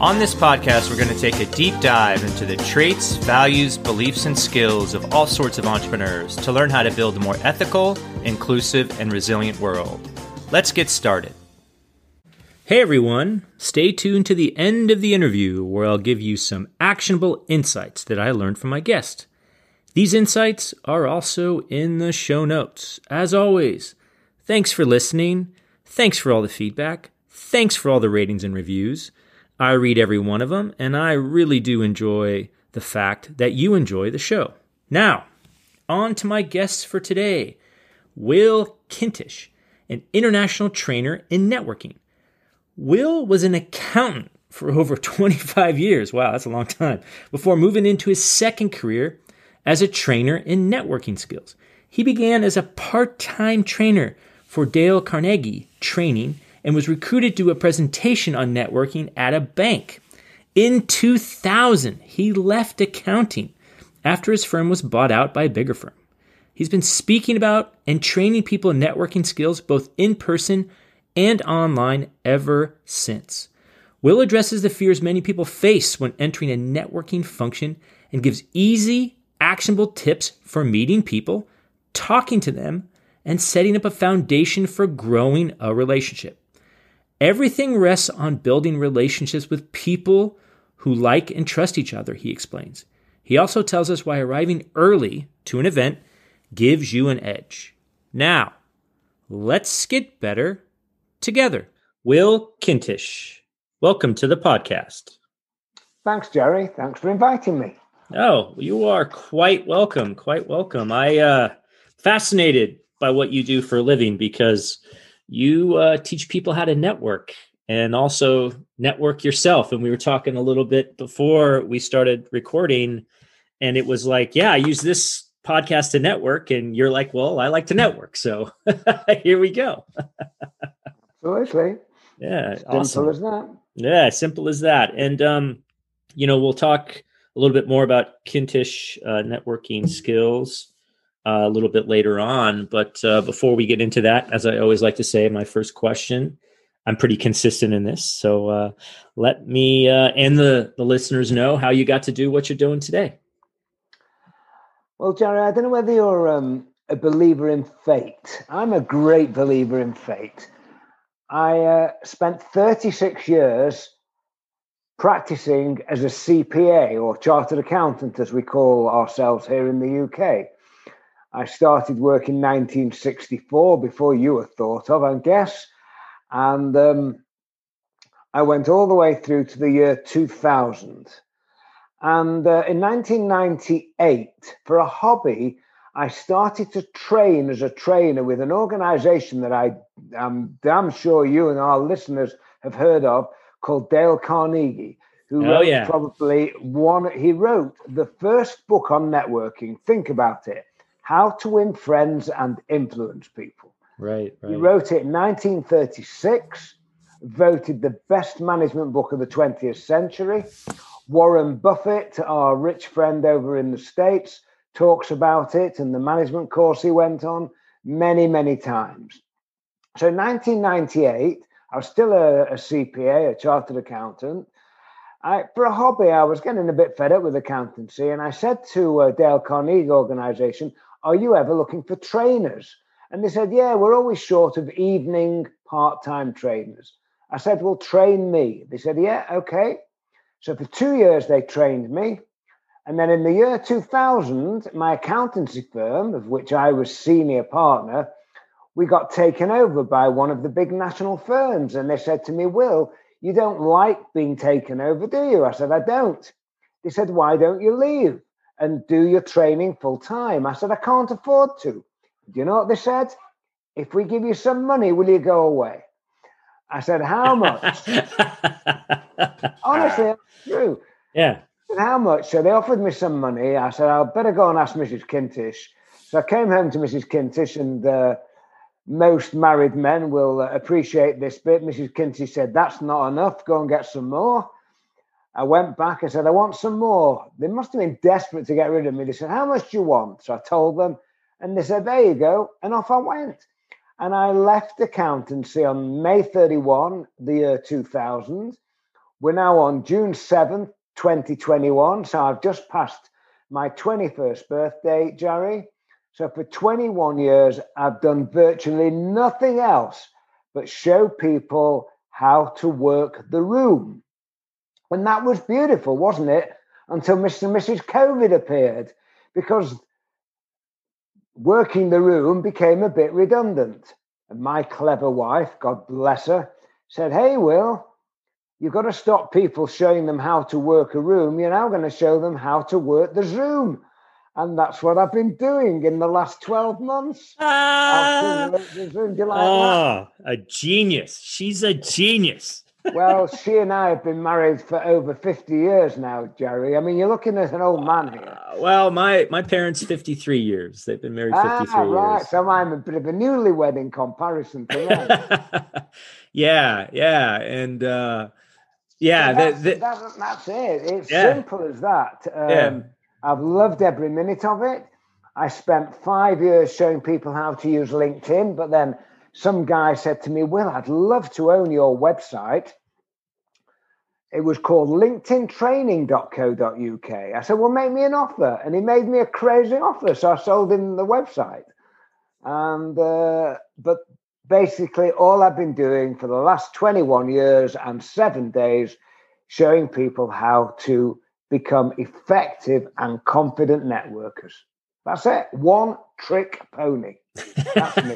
On this podcast, we're going to take a deep dive into the traits, values, beliefs, and skills of all sorts of entrepreneurs to learn how to build a more ethical, inclusive, and resilient world. Let's get started. Hey everyone, stay tuned to the end of the interview where I'll give you some actionable insights that I learned from my guest. These insights are also in the show notes. As always, thanks for listening. Thanks for all the feedback. Thanks for all the ratings and reviews. I read every one of them, and I really do enjoy the fact that you enjoy the show. Now, on to my guests for today. Will Kintish, an international trainer in networking. Will was an accountant for over 25 years. Wow, that's a long time. Before moving into his second career as a trainer in networking skills. He began as a part-time trainer for Dale Carnegie Training and was recruited to a presentation on networking at a bank. In 2000, he left accounting after his firm was bought out by a bigger firm. He's been speaking about and training people in networking skills, both in person and online, ever since. Will addresses the fears many people face when entering a networking function and gives easy, actionable tips for meeting people, talking to them, and setting up a foundation for growing a relationship. Everything rests on building relationships with people who like and trust each other, he explains. He also tells us why arriving early to an event gives you an edge. Now, let's get better together. Will Kintish, welcome to the podcast. Thanks, Jerry. Thanks for inviting me. Oh, you are quite welcome. Quite welcome. I'm fascinated by what you do for a living because you teach people how to network and also network yourself. And we were talking a little bit before we started recording, and it was like, yeah, I use this podcast to network. And you're like, well, I like to network. So here we go. Absolutely. Yeah. Simple awesome. As that. Yeah. Simple as that. And, we'll talk a little bit more about Kintish networking skills a little bit later on. But before we get into that, as I always like to say, my first question, I'm pretty consistent in this. So let me and the listeners know how you got to do what you're doing today. Well, Jari, I don't know whether you're a believer in fate. I'm a great believer in fate. I spent 36 years practicing as a CPA, or chartered accountant, as we call ourselves here in the UK. I started work in 1964, before you were thought of, I guess. And I went all the way through to the year 2000. And in 1998, for a hobby, I started to train as a trainer with an organization that I'm damn sure you and our listeners have heard of, called Dale Carnegie, who wrote the first book on networking. Think about it. How to Win Friends and Influence People. Right. He wrote it in 1936, voted the best management book of the 20th century, Warren Buffett, our rich friend over in the States, talks about it and the management course he went on many, many times. So 1998, I was still a CPA, a chartered accountant. For a hobby, I was getting a bit fed up with accountancy, and I said to Dale Carnegie organization, are you ever looking for trainers? And they said, yeah, we're always short of evening part-time trainers. I said, well, train me. They said, yeah, okay. So for 2 years, they trained me. And then in the year 2000, my accountancy firm, of which I was senior partner, we got taken over by one of the big national firms. And they said to me, Will, you don't like being taken over, do you? I said, I don't. They said, why don't you leave and do your training full time? I said, I can't afford to. Do you know what they said? If we give you some money, will you go away? I said, how much? Honestly, that's true. Yeah. I said, how much? So they offered me some money. I said, I'll better go and ask Mrs. Kintish. So I came home to Mrs. Kintish, and most married men will appreciate this bit. Mrs. Kintish said, that's not enough. Go and get some more. I went back and said, I want some more. They must have been desperate to get rid of me. They said, how much do you want? So I told them. And they said, there you go. And off I went. And I left accountancy on May 31, the year 2000. We're now on June 7th, 2021. So I've just passed my 21st birthday, Jari. So for 21 years, I've done virtually nothing else but show people how to work the room. And that was beautiful, wasn't it? Until Mr. and Mrs. COVID appeared, because working the room became a bit redundant. And my clever wife, God bless her, said, hey, Will, you've got to stop people showing them how to work a room. You're now going to show them how to work the Zoom. And that's what I've been doing in the last 12 months. A genius. She's a genius. Well, she and I have been married for over 50 years now, Jari. I mean, you're looking at an old man here. Well, my parents, 53 years. They've been married 53 years. So I'm a bit of a newlywed in comparison to that. Yeah. And that's it. It's simple as that. I've loved every minute of it. I spent 5 years showing people how to use LinkedIn, but then some guy said to me, Will, I'd love to own your website. It was called linkedintraining.co.uk. I said, well, make me an offer. And he made me a crazy offer. So I sold him the website. And but basically all I've been doing for the last 21 years and 7 days, showing people how to become effective and confident networkers. That's it. One trick pony. That's me.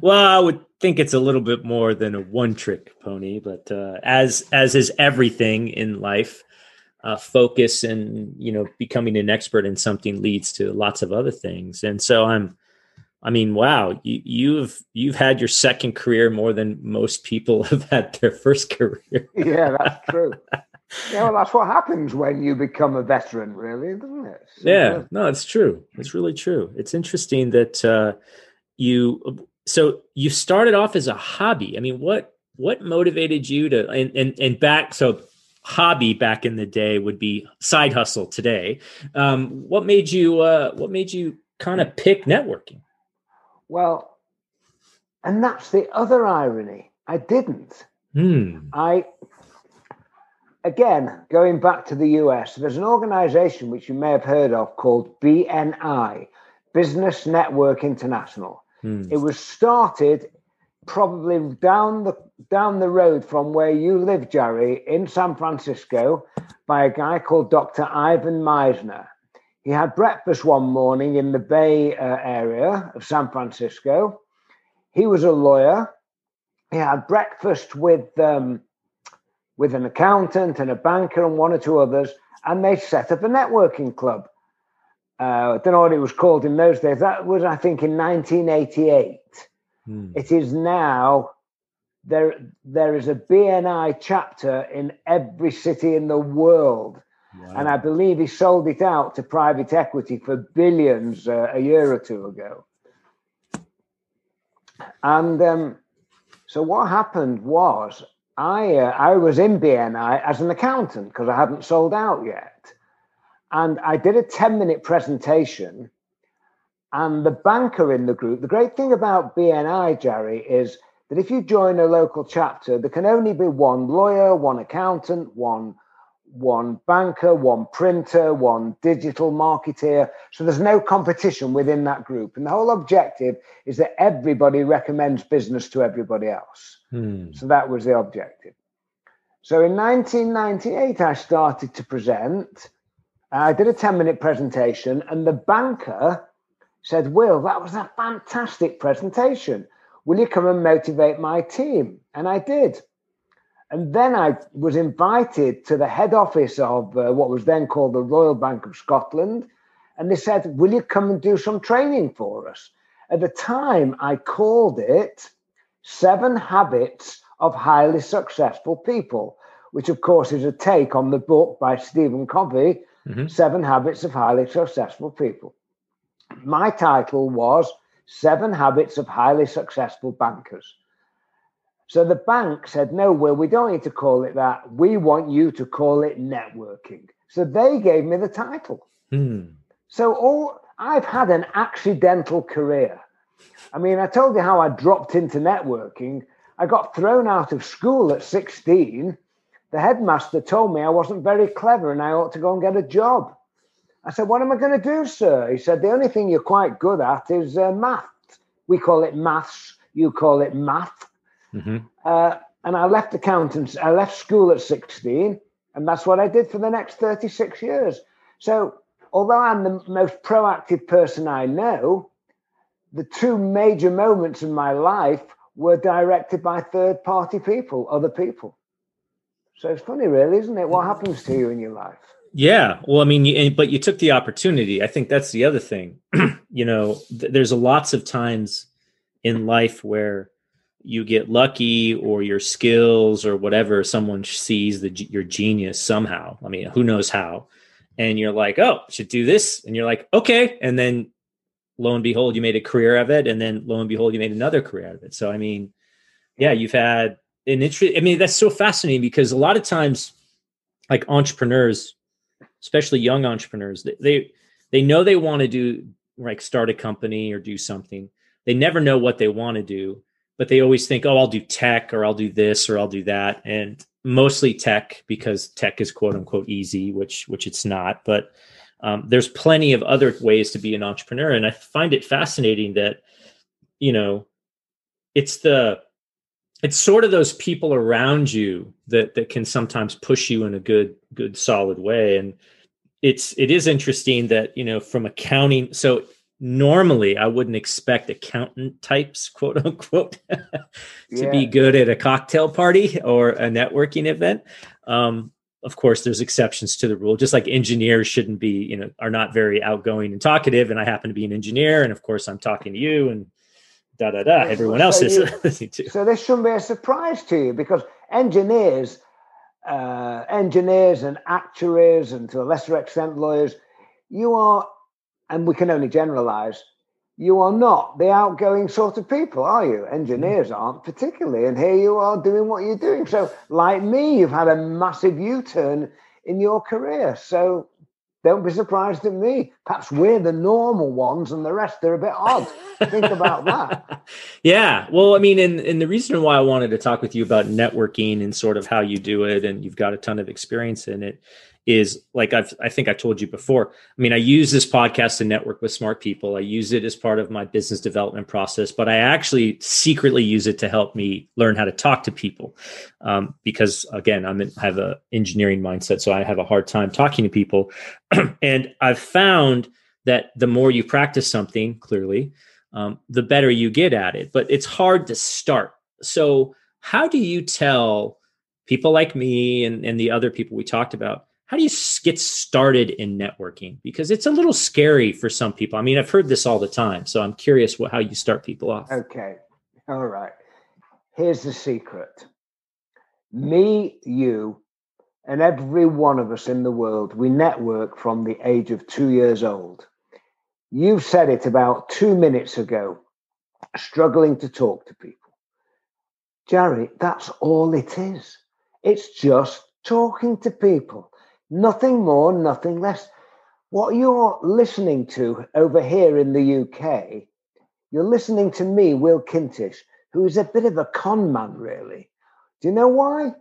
Well, I would think it's a little bit more than a one-trick pony, but as is everything in life, focus and becoming an expert in something leads to lots of other things. And so wow, you've had your second career more than most people have had their first career. Yeah, that's true. Yeah, well, that's what happens when you become a veteran, really, doesn't it? So, yeah, no, it's true. It's really true. It's interesting that you started off as a hobby. I mean, what motivated you to hobby back in the day would be side hustle today. What made you kind of pick networking? Well, and that's the other irony. I didn't. Again, going back to the US, there's an organization which you may have heard of called BNI, Business Network International. It was started probably down the road from where you live, Jari, in San Francisco, by a guy called Dr. Ivan Misner. He had breakfast one morning in the Bay area of San Francisco. He was a lawyer. He had breakfast with an accountant and a banker and one or two others, and they set up a networking club. I don't know what it was called in those days. That was, I think, in 1988. It is now, there is a BNI chapter in every city in the world. Wow. And I believe he sold it out to private equity for billions a year or two ago. And so what happened was, I was in BNI as an accountant because I hadn't sold out yet. And I did a 10-minute presentation. And the banker in the group, the great thing about BNI, Jari, is that if you join a local chapter, there can only be one lawyer, one accountant, one banker, one printer, one digital marketeer. So there's no competition within that group. And the whole objective is that everybody recommends business to everybody else. So that was the objective. So in 1998, I started to present. I did a 10-minute presentation and the banker said, "Will, that was a fantastic presentation. Will you come and motivate my team?" And I did. And then I was invited to the head office of what was then called the Royal Bank of Scotland. And they said, "Will you come and do some training for us?" At the time, I called it 7 Habits of Highly Successful People, which, of course, is a take on the book by Stephen Covey, 7 Habits of Highly Successful People. My title was 7 Habits of Highly Successful Bankers. So the bank said, "No, Will, we don't need to call it that. We want you to call it networking." So they gave me the title. So I've had an accidental career. I mean, I told you how I dropped into networking. I got thrown out of school at 16. The headmaster told me I wasn't very clever and I ought to go and get a job. I said, "What am I going to do, sir?" He said, "The only thing you're quite good at is math. We call it maths. You call it math." And I left accountants. I left school at 16, and that's what I did for the next 36 years. So although I'm the most proactive person I know, the two major moments in my life were directed by third-party people, other people. So it's funny, really, isn't it? What happens to you in your life? Yeah. Well, I mean, but you took the opportunity. I think that's the other thing. You know, there's lots of times in life where you get lucky or your skills or whatever, someone sees your genius somehow. I mean, who knows how? And you're like, "Oh, I should do this." And you're like, "Okay." And then lo and behold, you made a career out of it. And then lo and behold, you made another career out of it. So, I mean, yeah, you've had an interest. I mean, that's so fascinating because a lot of times, like entrepreneurs, especially young entrepreneurs, they know they want to do, like, start a company or do something. They never know what they want to do, but they always think, "Oh, I'll do tech or I'll do this or I'll do that." And mostly tech, because tech is quote unquote easy, which it's not. But there's plenty of other ways to be an entrepreneur. And I find it fascinating that, you know, it's sort of those people around you that can sometimes push you in a good, solid way. And it is interesting that, you know, from accounting. So normally I wouldn't expect accountant types, quote unquote, to be good at a cocktail party or a networking event. Of course, there's exceptions to the rule, just like engineers shouldn't be, you know, are not very outgoing and talkative. And I happen to be an engineer. And of course I'm talking to you and everyone else is too. So this shouldn't be a surprise to you because engineers and actuaries and to a lesser extent lawyers, you are, and we can only generalize, you are not the outgoing sort of people, are you? Engineers aren't particularly, and here you are doing what you're doing. So like me, you've had a massive U-turn in your career. So don't be surprised at me. Perhaps we're the normal ones and the rest are a bit odd. Think about that. Yeah. Well, I mean, and the reason why I wanted to talk with you about networking and sort of how you do it, and you've got a ton of experience in it, is like I think I told you before. I mean, I use this podcast to network with smart people. I use it as part of my business development process, but I actually secretly use it to help me learn how to talk to people. Because again, I have an engineering mindset, so I have a hard time talking to people. And I've found that the more you practice something, clearly, the better you get at it. But it's hard to start. So how do you tell people like me and the other people we talked about, how do you get started in networking? Because it's a little scary for some people. I mean, I've heard this all the time, so I'm curious how you start people off. Okay. All right. Here's the secret. Me, you, and every one of us in the world, we network from the age of 2 years old. You've said it about 2 minutes ago, struggling to talk to people. Jari, that's all it is. It's just talking to people. Nothing more, nothing less. What you're listening to over here in the UK, you're listening to me, Will Kintish, who is a bit of a con man, really. Do you know why?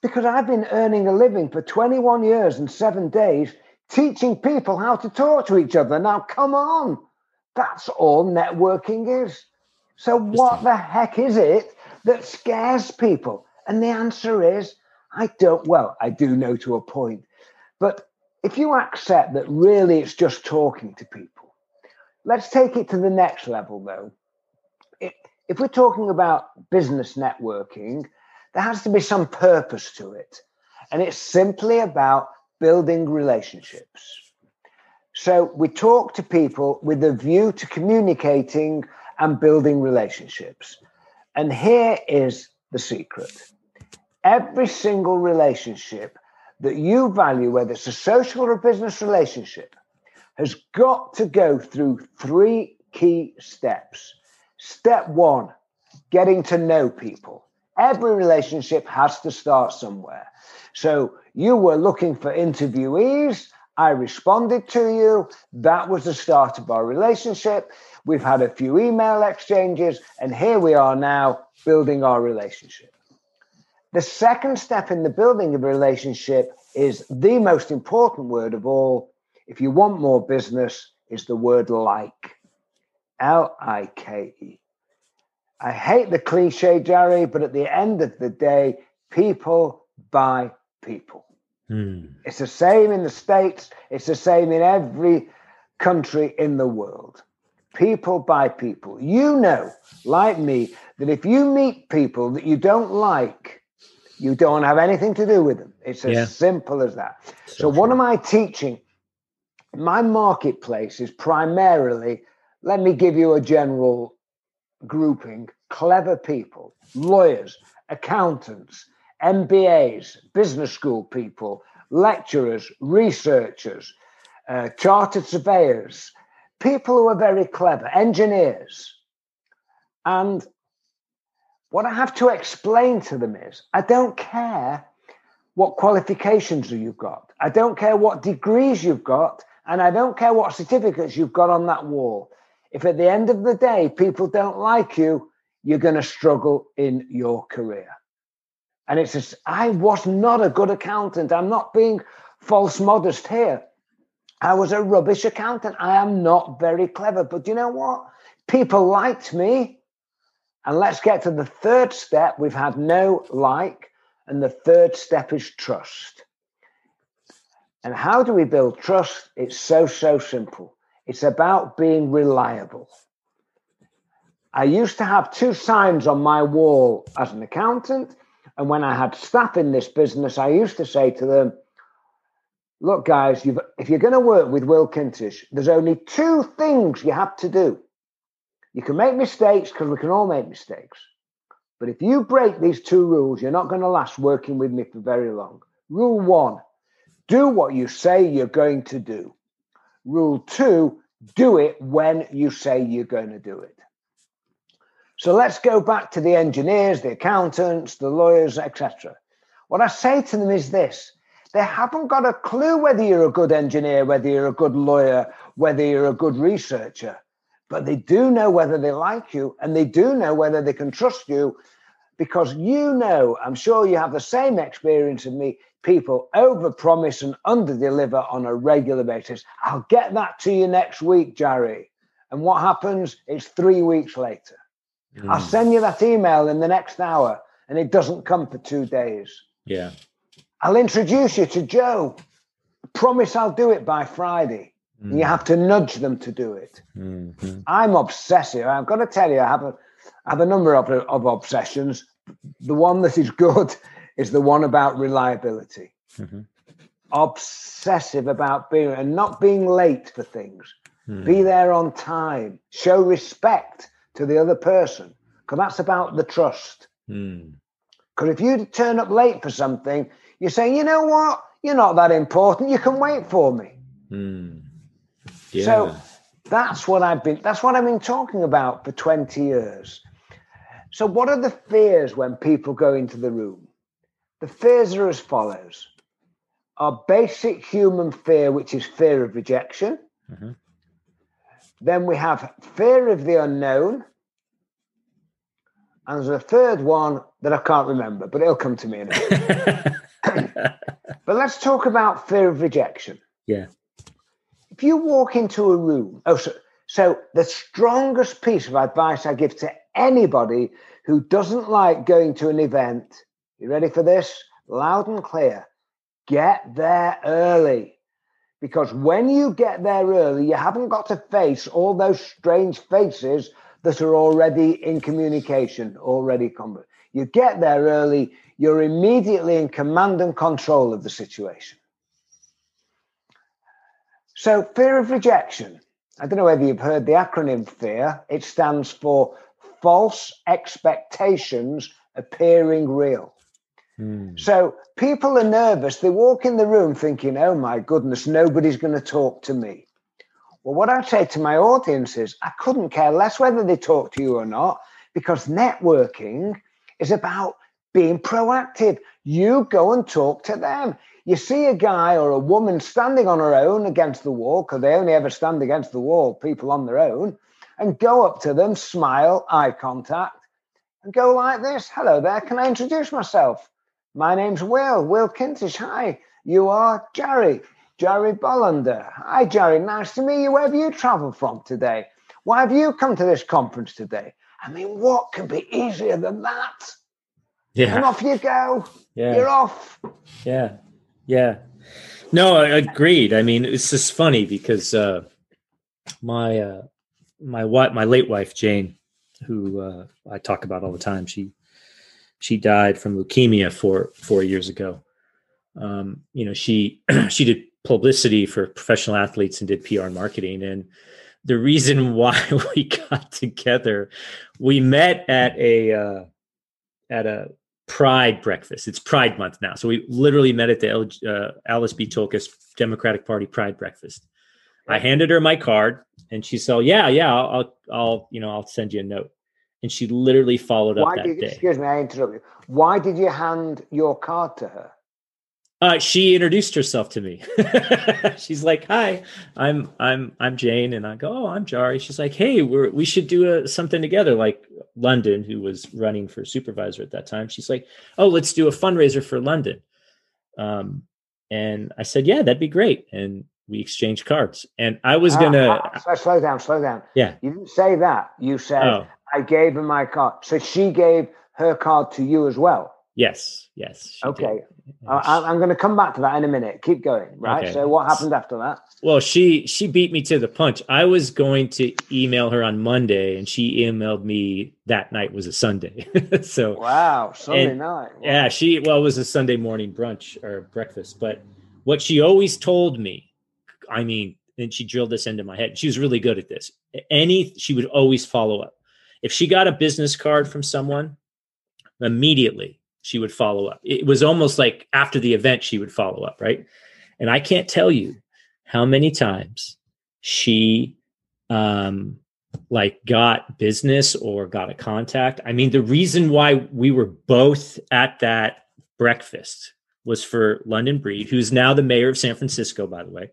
Because I've been earning a living for 21 years and 7 days teaching people how to talk to each other. Now, come on. That's all networking is. So what the heck is it that scares people? And the answer is, I do know to a point. But if you accept that really it's just talking to people, let's take it to the next level, though. If we're talking about business networking, there has to be some purpose to it. And it's simply about building relationships. So we talk to people with a view to communicating and building relationships. And here is the secret. Every single relationship that you value, whether it's a social or a business relationship, has got to go through 3 key steps. Step 1, getting to know people. Every relationship has to start somewhere. So you were looking for interviewees. I responded to you. That was the start of our relationship. We've had a few email exchanges, and here we are now building our relationship. The second step in the building of a relationship is the most important word of all. If you want more business, is the word like. L-I-K-E. I hate the cliche, Jari, but at the end of the day, people buy people. It's the same in the States. It's the same in every country in the world. People buy people. You know, like me, that if you meet people that you don't like, you don't have anything to do with them. It's as simple as that. So one of my teaching, my marketplace is primarily, let me give you a general grouping, clever people, lawyers, accountants, MBAs, business school people, lecturers, researchers, chartered surveyors, people who are very clever, engineers. And what I have to explain to them is, I don't care what qualifications you've got. I don't care what degrees you've got. And I don't care what certificates you've got on that wall. If at the end of the day, people don't like you, you're going to struggle in your career. And it's just, I was not a good accountant. I'm not being false modest here. I was a rubbish accountant. I am not very clever. But you know what? People liked me. And let's get to the third step. We've had no like. And the third step is trust. And how do we build trust? It's so, so simple. It's about being reliable. I used to have 2 signs on my wall as an accountant. And when I had staff in this business, I used to say to them, look, guys, if you're going to work with Will Kintish, there's only 2 things you have to do. You can make mistakes, because we can all make mistakes. But if you break these 2 rules, you're not going to last working with me for very long. Rule 1, do what you say you're going to do. Rule 2, do it when you say you're going to do it. So let's go back to the engineers, the accountants, the lawyers, etc. What I say to them is this. They haven't got a clue whether you're a good engineer, whether you're a good lawyer, whether you're a good researcher. But they do know whether they like you, and they do know whether they can trust you, because you know, I'm sure you have the same experience of me, people overpromise and underdeliver on a regular basis. I'll get that to you next week, Jari. And what happens? It's 3 weeks later. I'll send you that email in the next hour, and it doesn't come for 2 days. Yeah. I'll introduce you to Joe. Promise I'll do it by Friday. You have to nudge them to do it. I'm obsessive. I've got to tell you, I have a number of obsessions. The one that is good is the one about reliability. Obsessive about being and not being late for things. Be there on time. Show respect to the other person, because that's about the trust. Because if you turn up late for something, you're saying, you know what? You're not that important. You can wait for me. Yeah. So that's what I've been talking about for 20 years. So what are the fears when people go into the room? The fears are as follows. Our basic human fear, which is fear of rejection. Mm-hmm. Then we have fear of the unknown. And there's a third one that I can't remember, but it'll come to me in a minute. But let's talk about fear of rejection. Yeah. If you walk into a room, so the strongest piece of advice I give to anybody who doesn't like going to an event, you ready for this? Loud and clear. Get there early. Because when you get there early, you haven't got to face all those strange faces that are already in communication, already. You get there early, you're immediately in command and control of the situation. So fear of rejection. I don't know whether you've heard the acronym FEAR. It stands for false expectations appearing real. Mm. So people are nervous. They walk in the room thinking, oh, my goodness, nobody's going to talk to me. Well, what I say to my audience is I couldn't care less whether they talk to you or not, because networking is about being proactive. You go and talk to them. You see a guy or a woman standing on her own against the wall, because they only ever stand against the wall, people on their own, and go up to them, smile, eye contact, and go like this. Hello there, can I introduce myself? My name's Will Kintish. Hi, you are Jari. Jari Bolander. Hi, Jari. Nice to meet you. Where have you travelled from today? Why have you come to this conference today? I mean, what could be easier than that? Yeah. And off you go. Yeah. You're off. Yeah. Yeah. No, I agreed. I mean, it's just funny because my late wife, Jane, who I talk about all the time, she died from leukemia 4 years ago. You know, she did publicity for professional athletes and did PR and marketing. And the reason why we got together, we met at a Pride breakfast. It's Pride Month now, so we literally met at the Alice B. Toklas Democratic Party Pride breakfast. I handed her my card, and she said, "Yeah, I'll send you a note." And she literally followed up that day. Excuse me, I interrupt you. Why did you hand your card to her? She introduced herself to me. She's like, "Hi, I'm Jane," and I go, "Oh, I'm Jari." She's like, "Hey, we should do something together." Like London, who was running for supervisor at that time, she's like, "Oh, let's do a fundraiser for London." And I said, "Yeah, that'd be great." And we exchanged cards. And I was gonna slow down. Yeah, you didn't say that. You said I gave her my card, so she gave her card to you as well. Yes. Okay. I'm going to come back to that in a minute. Keep going, right? Okay. So what happened after that? Well, she beat me to the punch. I was going to email her on Monday, and she emailed me that night was a Sunday. So wow, Sunday night. Wow. Yeah, it was a Sunday morning brunch or breakfast. But what she always told me, I mean, and she drilled this into my head. She was really good at this. She would always follow up. If she got a business card from someone, immediately she would follow up. It was almost like after the event, she would follow up, right? And I can't tell you how many times she got business or got a contact. I mean, the reason why we were both at that breakfast was for London Breed, who's now the mayor of San Francisco, by the way,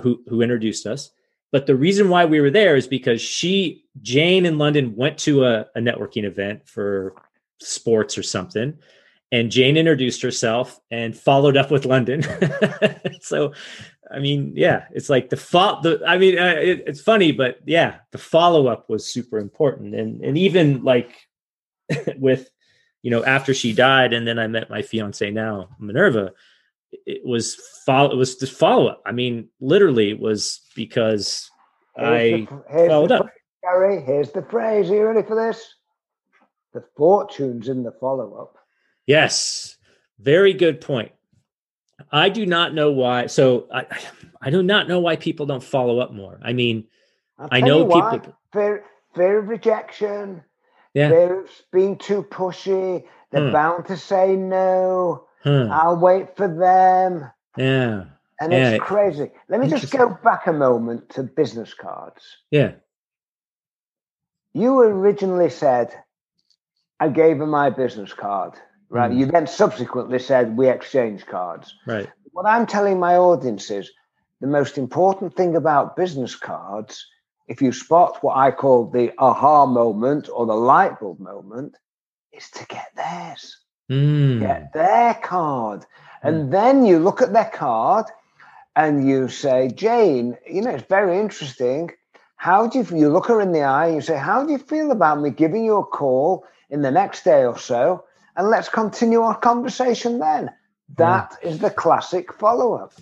who introduced us. But the reason why we were there is because Jane in London went to a networking event for sports or something, and Jane introduced herself and followed up with London. So, I mean, yeah, it's like it's funny, but yeah, the follow-up was super important. And even like with, you know, after she died, and then I met my fiance now, Minerva, it was the follow-up. I mean, literally it was because I followed up. Gary, here's the phrase. Are you ready for this? The fortune's in the follow-up. Yes, very good point. I do not know why. So I do not know why people don't follow up more. I mean, I know people fear of rejection. Yeah. Fear of being too pushy. They're bound to say no. I'll wait for them. Yeah, and it's crazy. Let me just go back a moment to business cards. Yeah, you originally said I gave her my business card, right? Mm. You then subsequently said we exchange cards. Right. What I'm telling my audience is the most important thing about business cards, if you spot what I call the aha moment or the light bulb moment, is to get theirs. Mm. Get their card. And then you look at their card and you say, Jane, you know, it's very interesting. How do you look her in the eye and you say, how do you feel about me giving you a call in the next day or so? And let's continue our conversation then. That is the classic follow-up.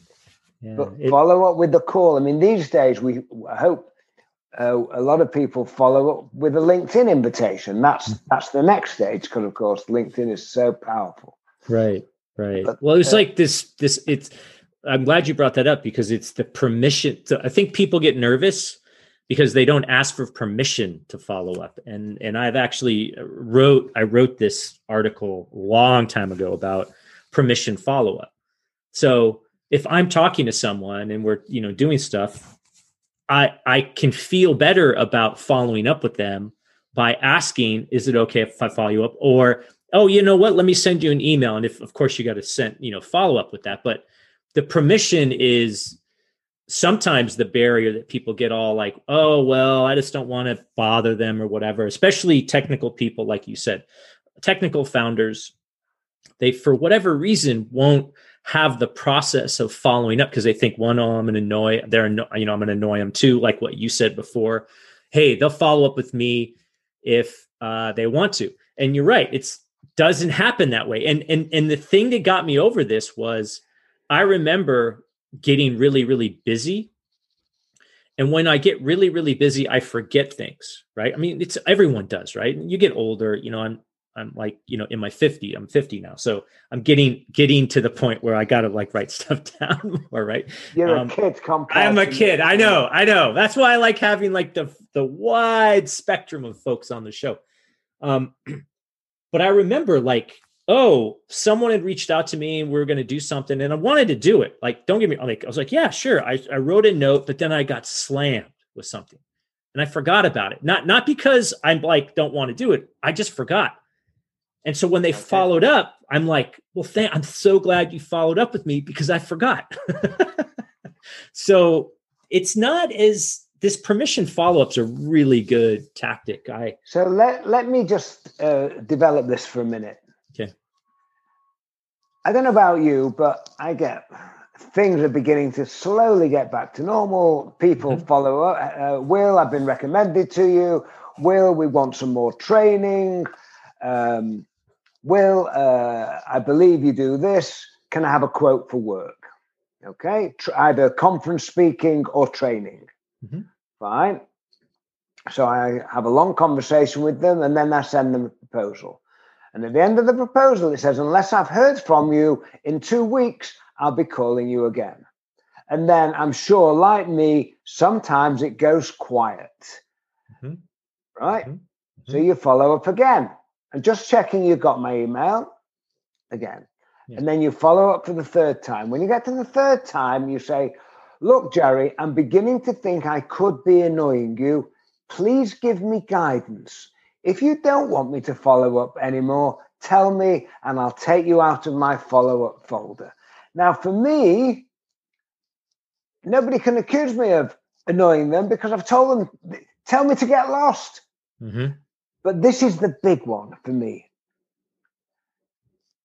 Yeah, but follow up with the call. I mean, these days, we hope a lot of people follow up with a LinkedIn invitation. That's the next stage because, of course, LinkedIn is so powerful. Right. Right. Well, it's like this, it's, I'm glad you brought that up because it's the permission. So I think people get nervous because they don't ask for permission to follow up. And I've actually I wrote this article a long time ago about permission follow up. So if I'm talking to someone and we're, you know, doing stuff, I can feel better about following up with them by asking, is it okay if I follow you up? Or, oh, you know what, let me send you an email. And if, of course, you got to send, you know, follow up with that. But the permission is sometimes the barrier that people get all like, oh, well, I just don't want to bother them or whatever, especially technical people, like you said, technical founders, they, for whatever reason, won't have the process of following up because they think, one, oh, I'm going to annoy, I'm going to annoy them too, like what you said before. Hey, they'll follow up with me if they want to. And you're right. It's, doesn't happen that way. And the thing that got me over this was I remember getting really, really busy. And when I get really, really busy, I forget things, right? I mean, it's everyone does, right? You get older, you know, I'm like, you know, in my 50s, I'm 50 now. So I'm getting to the point where I got to like write stuff down more, right? You're a kid compared. I'm a kid. I know. That's why I like having like the wide spectrum of folks on the show. But I remember like, oh, someone had reached out to me and we were going to do something and I wanted to do it. Like, don't get me, like, I was like, yeah, sure. I wrote a note, but then I got slammed with something and I forgot about it. Not because I'm like, don't want to do it. I just forgot. And so when they followed up, I'm like, well, I'm so glad you followed up with me because I forgot. So it's not as, this permission follow-ups are really good tactic. So let me just develop this for a minute. Okay. I don't know about you, but I get things are beginning to slowly get back to normal. People follow up. Will, I've been recommended to you. Will, we want some more training. Will, I believe you do this. Can I have a quote for work? Okay. Either conference speaking or training. Mm-hmm. Fine. So I have a long conversation with them and then I send them a proposal. And at the end of the proposal, it says, unless I've heard from you in 2 weeks, I'll be calling you again. And then I'm sure, like me, sometimes it goes quiet. Mm-hmm. Right? Mm-hmm. So you follow up again. And just checking you got my email again. Yeah. And then you follow up for the third time. When you get to the third time, you say, look, Jari, I'm beginning to think I could be annoying you. Please give me guidance. If you don't want me to follow up anymore, tell me and I'll take you out of my follow-up folder. Now, for me, nobody can accuse me of annoying them because I've told them, tell me to get lost. Mm-hmm. But this is the big one for me.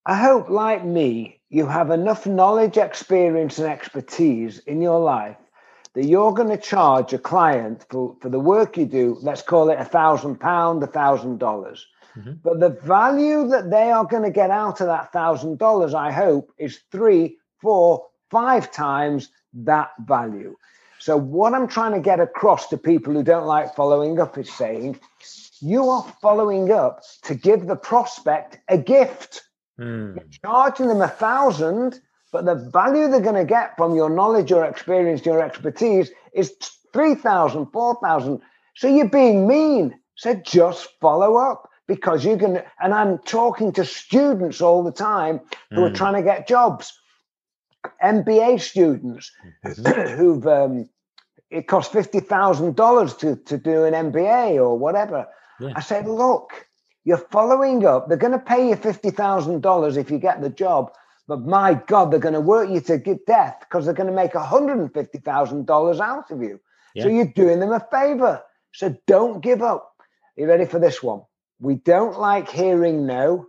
I hope, like me, you have enough knowledge, experience, and expertise in your life that you're going to charge a client for the work you do, let's call it £1,000, $1,000. But the value that they are going to get out of that $1,000, I hope, is 3, 4, 5 times that value. So what I'm trying to get across to people who don't like following up is saying, you are following up to give the prospect a gift. You're charging them $1,000, but the value they're going to get from your knowledge, your experience, your expertise is $3,000, $4,000. So you're being mean. So just follow up because you can. And I'm talking to students all the time who are trying to get jobs. MBA students who've it costs $50,000 to do an MBA or whatever. Yeah. I said, look. You're following up. They're going to pay you $50,000 if you get the job. But my God, they're going to work you to death because they're going to make $150,000 out of you. Yeah. So you're doing them a favor. So don't give up. Are you ready for this one? We don't like hearing no,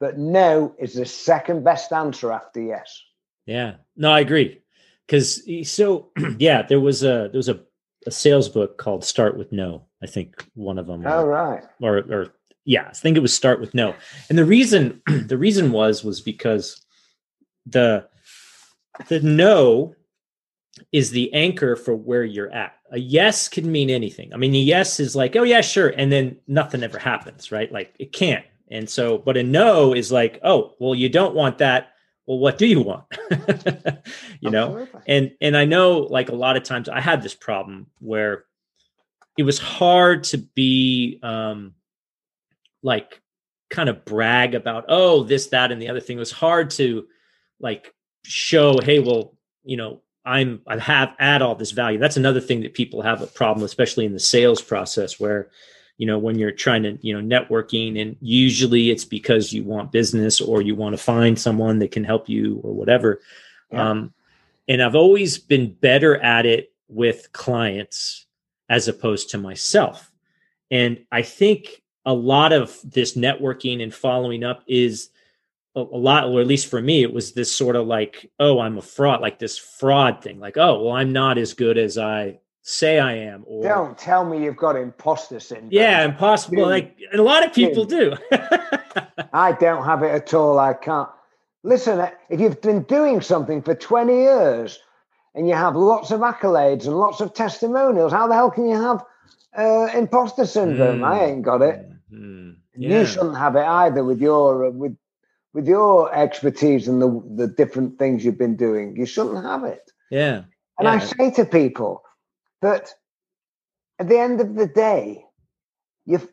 but no is the second best answer after yes. Yeah, no, I agree. Because so, yeah, there was a sales book called Start With No. I think one of them. Oh, right. Or yeah, I think it was Start With No. And the reason was because the no is the anchor for where you're at. A yes could mean anything. I mean, a yes is like, oh yeah, sure. And then nothing ever happens, right? Like it can't. And so, but a no is like, oh, well, you don't want that. Well, what do you want? You know? Absolutely. And I know like a lot of times I had this problem where it was hard to be like kind of brag about, oh, this, that, and the other thing. It was hard to like show, hey, well, you know, I have add all this value. That's another thing that people have a problem, especially in the sales process where, you know, when you're trying to, you know, networking, and usually it's because you want business or you want to find someone that can help you or whatever. Yeah. And I've always been better at it with clients as opposed to myself. And I think a lot of this networking and following up is a lot, or at least for me, it was this sort of like, oh, I'm a fraud, like this fraud thing. Like, oh, well, I'm not as good as I say I am, or don't tell me you've got imposter syndrome. Yeah, impossible. Dude. Like, and a lot of people do. I don't have it at all. I can't. Listen, if you've been doing something for 20 years and you have lots of accolades and lots of testimonials, how the hell can you have imposter syndrome? I ain't got it. Mm. Yeah. You shouldn't have it either with your with your expertise and the different things you've been doing. You shouldn't have it. Yeah. And yeah. I say to people, but at the end of the day, if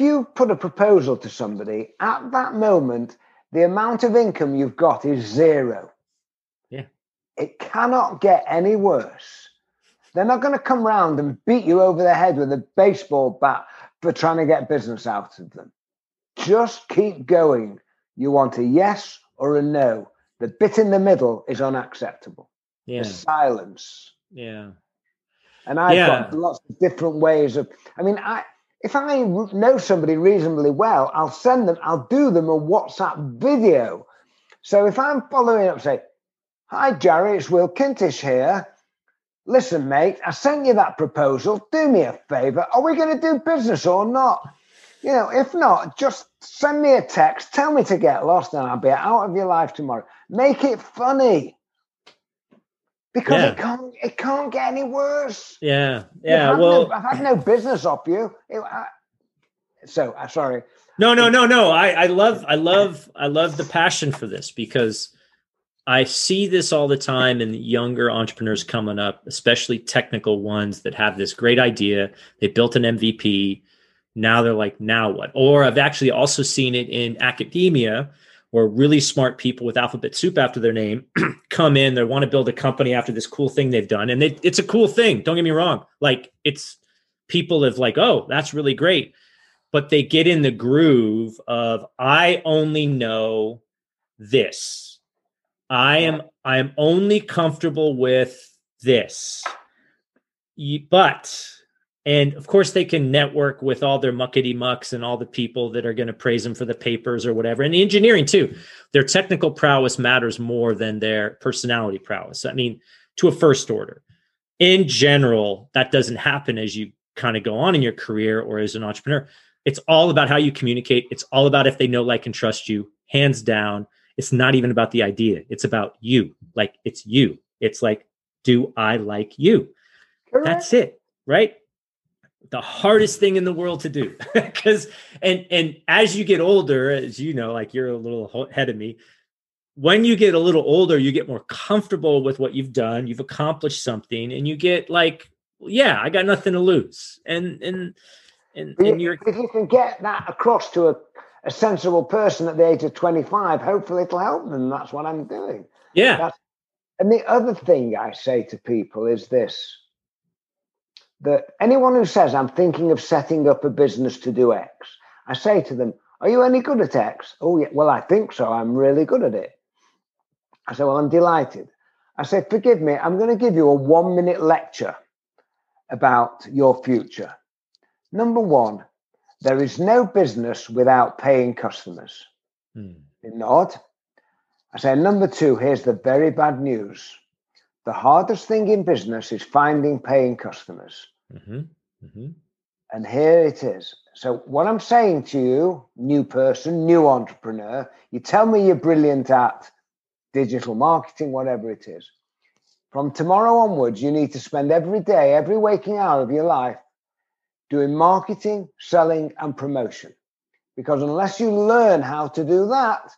you put a proposal to somebody, at that moment, the amount of income you've got is zero. Yeah. It cannot get any worse. They're not going to come round and beat you over the head with a baseball bat for trying to get business out of them. Just keep going. You want a yes or a no. The bit in the middle is unacceptable. Yeah. The silence. Yeah. And I've got lots of different ways of, I mean, if I know somebody reasonably well, I'll do them a WhatsApp video. So if I'm following up, say, hi, Jari, it's Will Kintish here. Listen, mate, I sent you that proposal. Do me a favor. Are we going to do business or not? You know, if not, just send me a text. Tell me to get lost and I'll be out of your life tomorrow. Make it funny. Because it can't get any worse. Yeah, yeah. Well, I've had no business off you. Sorry. No. I love the passion for this because I see this all the time in the younger entrepreneurs coming up, especially technical ones that have this great idea. They built an MVP. Now they're like, now what? Or I've actually also seen it in academia, or really smart people with alphabet soup after their name come in, they want to build a company after this cool thing they've done. And it's a cool thing. Don't get me wrong. Like it's people have like, oh, that's really great. But they get in the groove of, I only know this. I am only comfortable with this, but, and of course they can network with all their muckety mucks and all the people that are going to praise them for the papers or whatever. And engineering too, their technical prowess matters more than their personality prowess. I mean, to a first order in general, that doesn't happen as you kind of go on in your career or as an entrepreneur. It's all about how you communicate. It's all about if they know, like, and trust you, hands down. It's not even about the idea. It's about you. Like it's you. It's like, do I like you? Correct. That's it. Right. The hardest thing in the world to do because, and as you get older, as you know, like you're a little ahead of me, when you get a little older, you get more comfortable with what you've done. You've accomplished something and you get like, yeah, I got nothing to lose. And if you can get that across to a sensible person at the age of 25, hopefully it'll help them. That's what I'm doing. Yeah. And the other thing I say to people is this, that anyone who says, I'm thinking of setting up a business to do X, I say to them, Are you any good at X? Oh, yeah. Well, I think so. I'm really good at it. I said, well, I'm delighted. I said, forgive me, I'm going to give you a 1-minute lecture about your future. Number one, there is no business without paying customers. Isn't that odd? I said, number two, here's the very bad news. The hardest thing in business is finding paying customers. And here it is. So what I'm saying to you, new person, new entrepreneur, you tell me you're brilliant at digital marketing, whatever it is. From tomorrow onwards, you need to spend every day, every waking hour of your life doing marketing, selling, and promotion. Because unless you learn how to do that,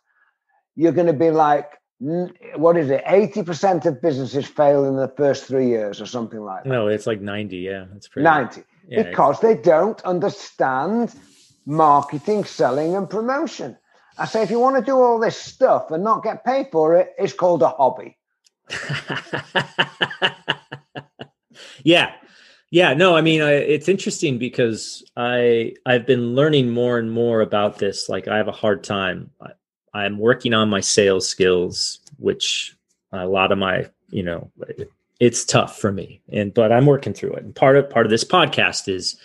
you're going to be like, what is it? 80% of businesses fail in the first 3 years or something like that. No, it's like 90. Yeah, it's pretty 90. Yeah, because they don't understand marketing, selling, and promotion. I say, if you want to do all this stuff and not get paid for it, it's called a hobby. Yeah. No, I mean, it's interesting because I've been learning more and more about this. Like, I have a hard time. I'm working on my sales skills, which a lot of my, it's tough for me, but I'm working through it. And part of this podcast is,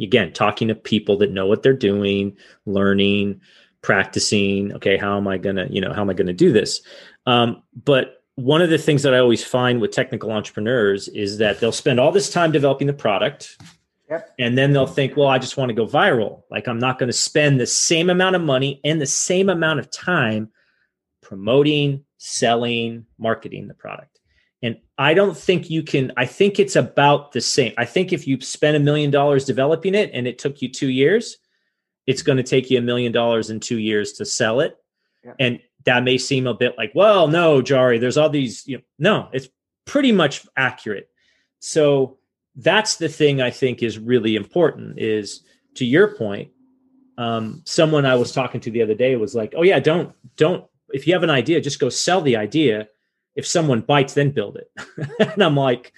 again, talking to people that know what they're doing, learning, practicing. Okay. How am I going to do this? But one of the things that I always find with technical entrepreneurs is that they'll spend all this time developing the product. Yep. And then they'll think, well, I just want to go viral. Like, I'm not going to spend the same amount of money and the same amount of time promoting, selling, marketing the product. And I don't think you can, I think it's about the same. I think if you spent $1 million developing it and it took you 2 years, it's going to take you $1 million in 2 years to sell it. Yep. And that may seem a bit like, well, no, Jari, there's all these, no, it's pretty much accurate. So that's the thing I think is really important is, to your point, someone I was talking to the other day was like, oh yeah, don't, if you have an idea, just go sell the idea. If someone bites, then build it. And I'm like,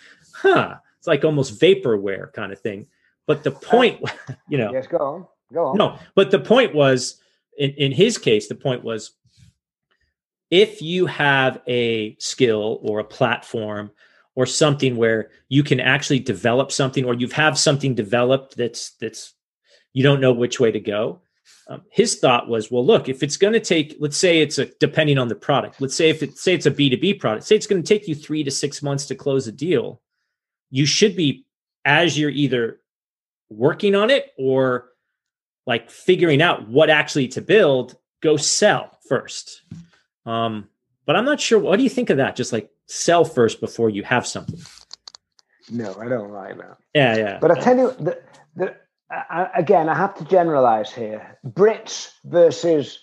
it's like almost vaporware kind of thing. But the point, yes, go on. No, but the point was, in his case, the point was, if you have a skill or a platform or something where you can actually develop something, or you've have something developed that's you don't know which way to go. His thought was, well, look, if it's going to take, let's say it's depending on the product, let's say it's a B2B product, say it's going to take you 3 to 6 months to close a deal. You should be, as you're either working on it or like figuring out what actually to build, go sell first. But I'm not sure. What do you think of that? Just like sell first before you have something. No, I don't like that. Yeah. But I tell you, again, I have to generalize here. Brits versus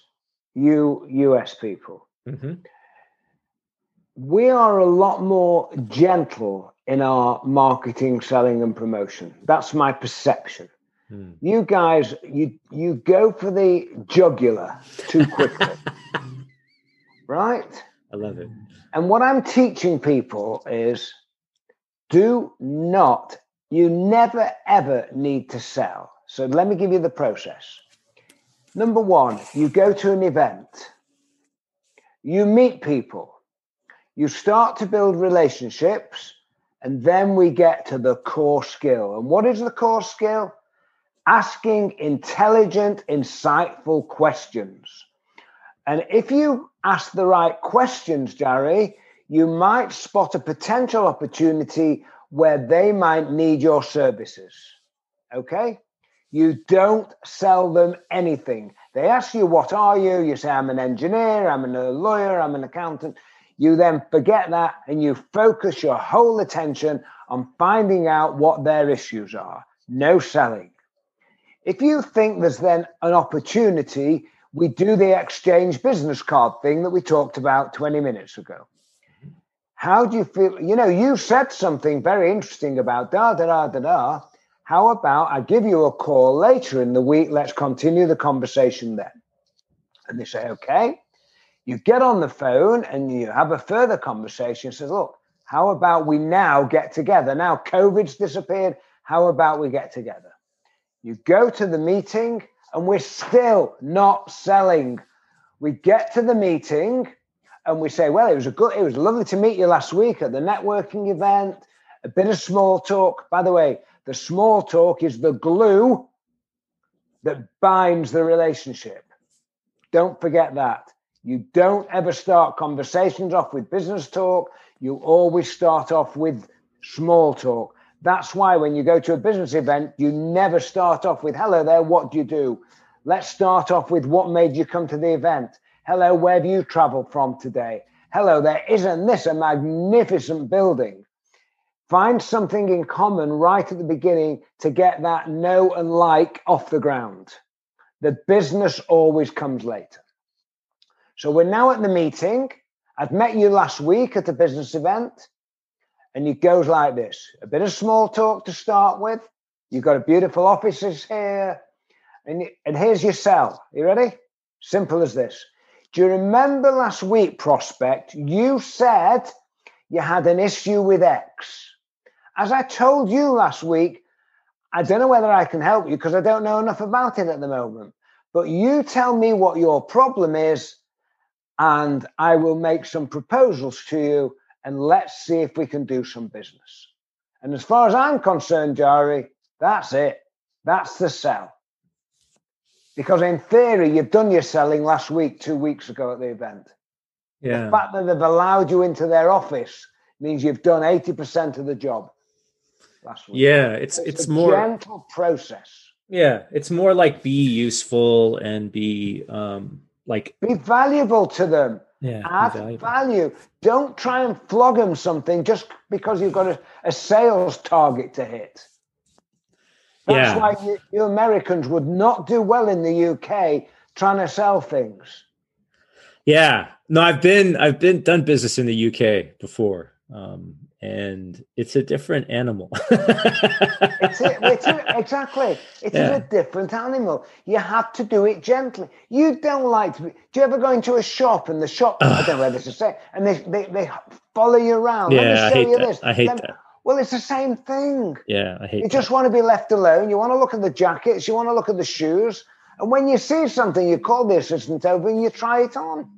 US people. Mm-hmm. We are a lot more gentle in our marketing, selling, and promotion. That's my perception. You guys, you go for the jugular too quickly. Right? I love it. And what I'm teaching people is you never, ever need to sell. So let me give you the process. Number one, you go to an event. You meet people. You start to build relationships. And then we get to the core skill. And what is the core skill? Asking intelligent, insightful questions. And if you ask the right questions, Jari, you might spot a potential opportunity where they might need your services. Okay? You don't sell them anything. They ask you, what are you? You say, I'm an engineer, I'm a lawyer, I'm an accountant. You then forget that and you focus your whole attention on finding out what their issues are. No selling. If you think there's then an opportunity, we do the exchange business card thing that we talked about 20 minutes ago. How do you feel? You said something very interesting about da-da-da-da-da. How about I give you a call later in the week? Let's continue the conversation then. And they say, okay. You get on the phone and you have a further conversation. Says, look, how about we now get together? Now COVID's disappeared. How about we get together? You go to the meeting. and we're still not selling. We get to the meeting and we say, well, it was lovely to meet you last week at the networking event, a bit of small talk. By the way, the small talk is the glue that binds the relationship. Don't forget that. You don't ever start conversations off with business talk. You always start off with small talk. That's why when you go to a business event, you never start off with, hello there, what do? Let's start off with what made you come to the event. Hello, where do you travel from today? Hello there, isn't this a magnificent building? Find something in common right at the beginning to get that know and like off the ground. The business always comes later. So we're now at the meeting. I've met you last week at a business event. And it goes like this, a bit of small talk to start with. You've got a beautiful offices here. And here's your cell. You ready? Simple as this. Do you remember last week, prospect, you said you had an issue with X? As I told you last week, I don't know whether I can help you because I don't know enough about it at the moment. But you tell me what your problem is and I will make some proposals to you. And let's see if we can do some business. And as far as I'm concerned, Jari, that's it. That's the sell. Because in theory, you've done your selling last week, 2 weeks ago at the event. Yeah. The fact that they've allowed you into their office means you've done 80% of the job last week. Yeah, it's a more gentle process. Yeah, it's more like be useful and be be valuable to them. Yeah, add value. Don't try and flog them something just because you've got a sales target to hit. That's why you Americans would not do well in the UK trying to sell things. Yeah, no, I've done business in the UK before, and it's a different animal. Exactly. It is a different animal. You have to do it gently. You don't like to be, do you ever go into a shop and the shop, I don't know whether to say, and they follow you around. Yeah, I hate that. Well, it's the same thing. Yeah, I hate that. You just want to be left alone. You want to look at the jackets. You want to look at the shoes. And when you see something, you call the assistant over and you try it on.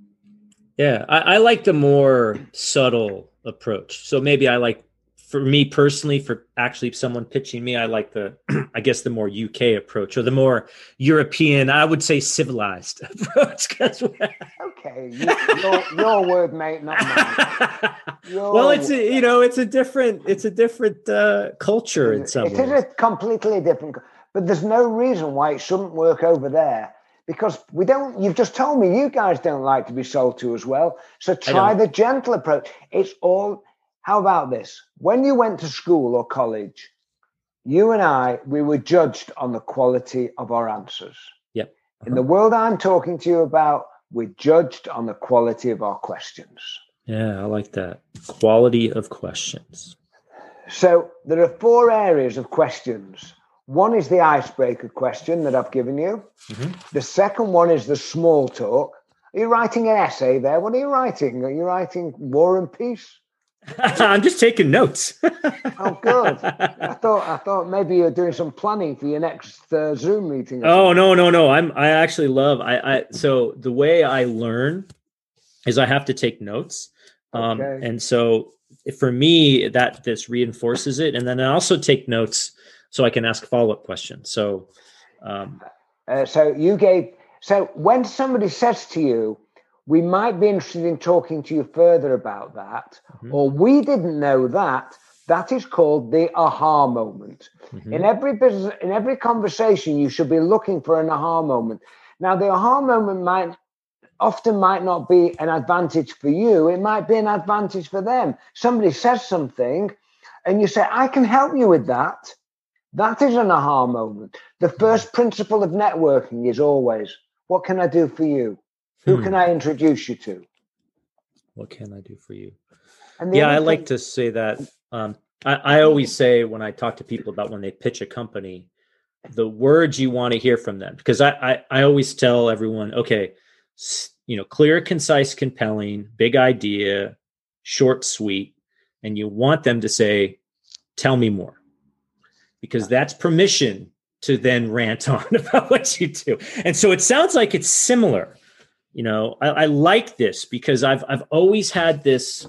Yeah, I like the more subtle approach. So maybe for me personally, for actually someone pitching me, I like the more UK approach or the more European, I would say civilized approach. Okay, your word, mate, not mine. Well, it's a different culture in some ways. It is a completely different, but there's no reason why it shouldn't work over there. Because you've just told me you guys don't like to be sold to as well. So try the gentle approach. How about this? When you went to school or college, you and I, we were judged on the quality of our answers. Yep. Uh-huh. In the world I'm talking to you about, we're judged on the quality of our questions. Yeah, I like that. Quality of questions. So there are 4 areas of questions. One is the icebreaker question that I've given you. Mm-hmm. The second one is the small talk. Are you writing an essay there? What are you writing? Are you writing War and Peace? I'm just taking notes. Oh, good. I thought maybe you're doing some planning for your next Zoom meeting. Oh, no. I actually love. So the way I learn is I have to take notes, okay. And so for me that this reinforces it, and then I also take notes. So I can ask follow-up questions. So, so when somebody says to you, we might be interested in talking to you further about that, mm-hmm. or we didn't know that is called the aha moment. Mm-hmm. In every conversation, you should be looking for an aha moment. Now, the aha moment might not be an advantage for you. It might be an advantage for them. Somebody says something and you say, I can help you with that. That is an aha moment. The first principle of networking is always, what can I do for you? Who can I introduce you to? What can I do for you? And I like to say that. I always say when I talk to people about when they pitch a company, the words you want to hear from them. Because I always tell everyone, okay, clear, concise, compelling, big idea, short, sweet. And you want them to say, tell me more. Because that's permission to then rant on about what you do. And so it sounds like it's similar. You know, I like this because I've always had this,